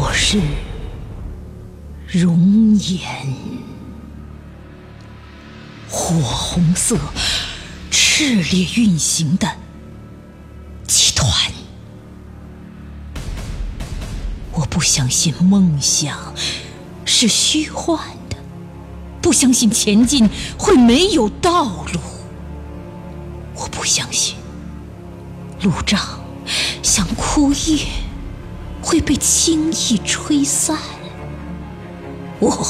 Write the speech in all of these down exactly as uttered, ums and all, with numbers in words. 我是熔岩，火红色炽烈运行的集团。我不相信梦想是虚幻的，不相信前进会没有道路，我不相信路障像枯叶会被轻易吹散。我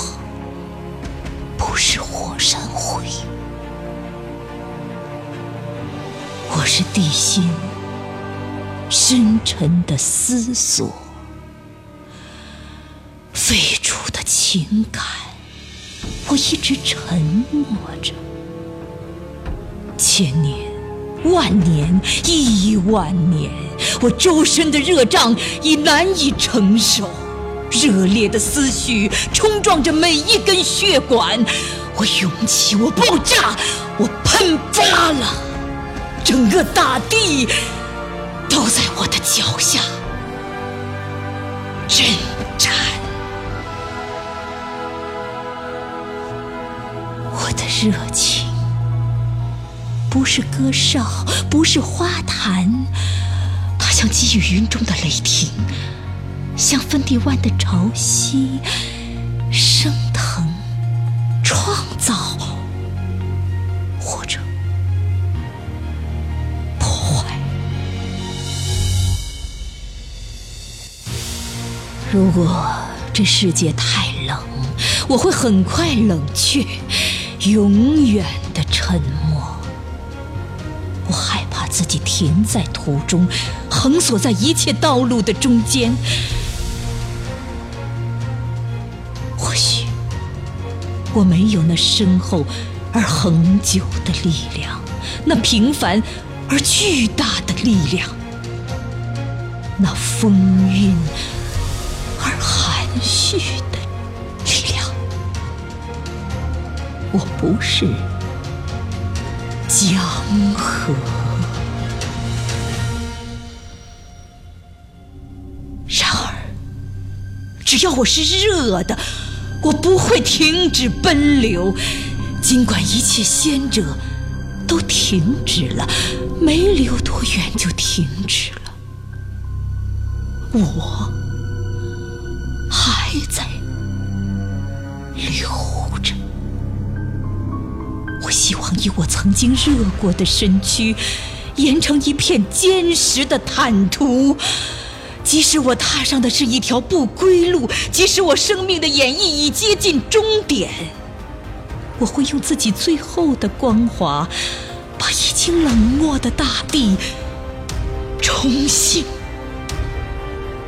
不是火山灰，我是地心深沉的思索，飞出的情感。我一直沉默着，千年万年亿万年，我周身的热胀已难以承受，热烈的思绪冲撞着每一根血管，我涌起，我爆炸，我喷发了，整个大地都在我的脚下震颤。我的热情不是歌哨，不是花坛，它像积雨云中的雷霆，像芬蒂湾的潮汐，升腾，创造，或者破坏。如果这世界太冷，我会很快冷却，永远的沉默。我害怕自己停在途中，横锁在一切道路的中间。或许我没有那深厚而恒久的力量，那平凡而巨大的力量，那风韵而含蓄的力量。我不是江河。然而只要我是热的，我不会停止奔流，尽管一切先者都停止了，没流多远就停止了，我还在流着。我希望以我曾经热过的身躯，研成一片坚实的坦途。即使我踏上的是一条不归路，即使我生命的演绎已接近终点，我会用自己最后的光华，把已经冷漠的大地重新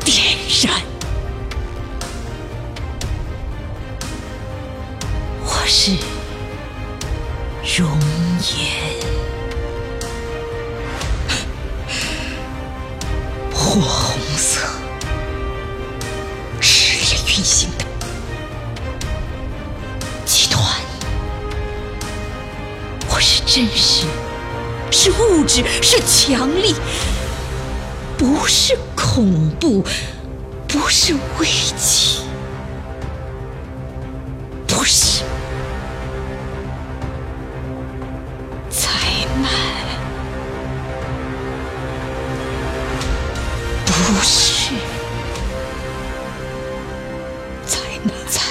点燃。我是熔岩，火红色炽烈运行的集团。我是真实，是物质，是强力，不是恐怖，不是危机，不是不是灾难。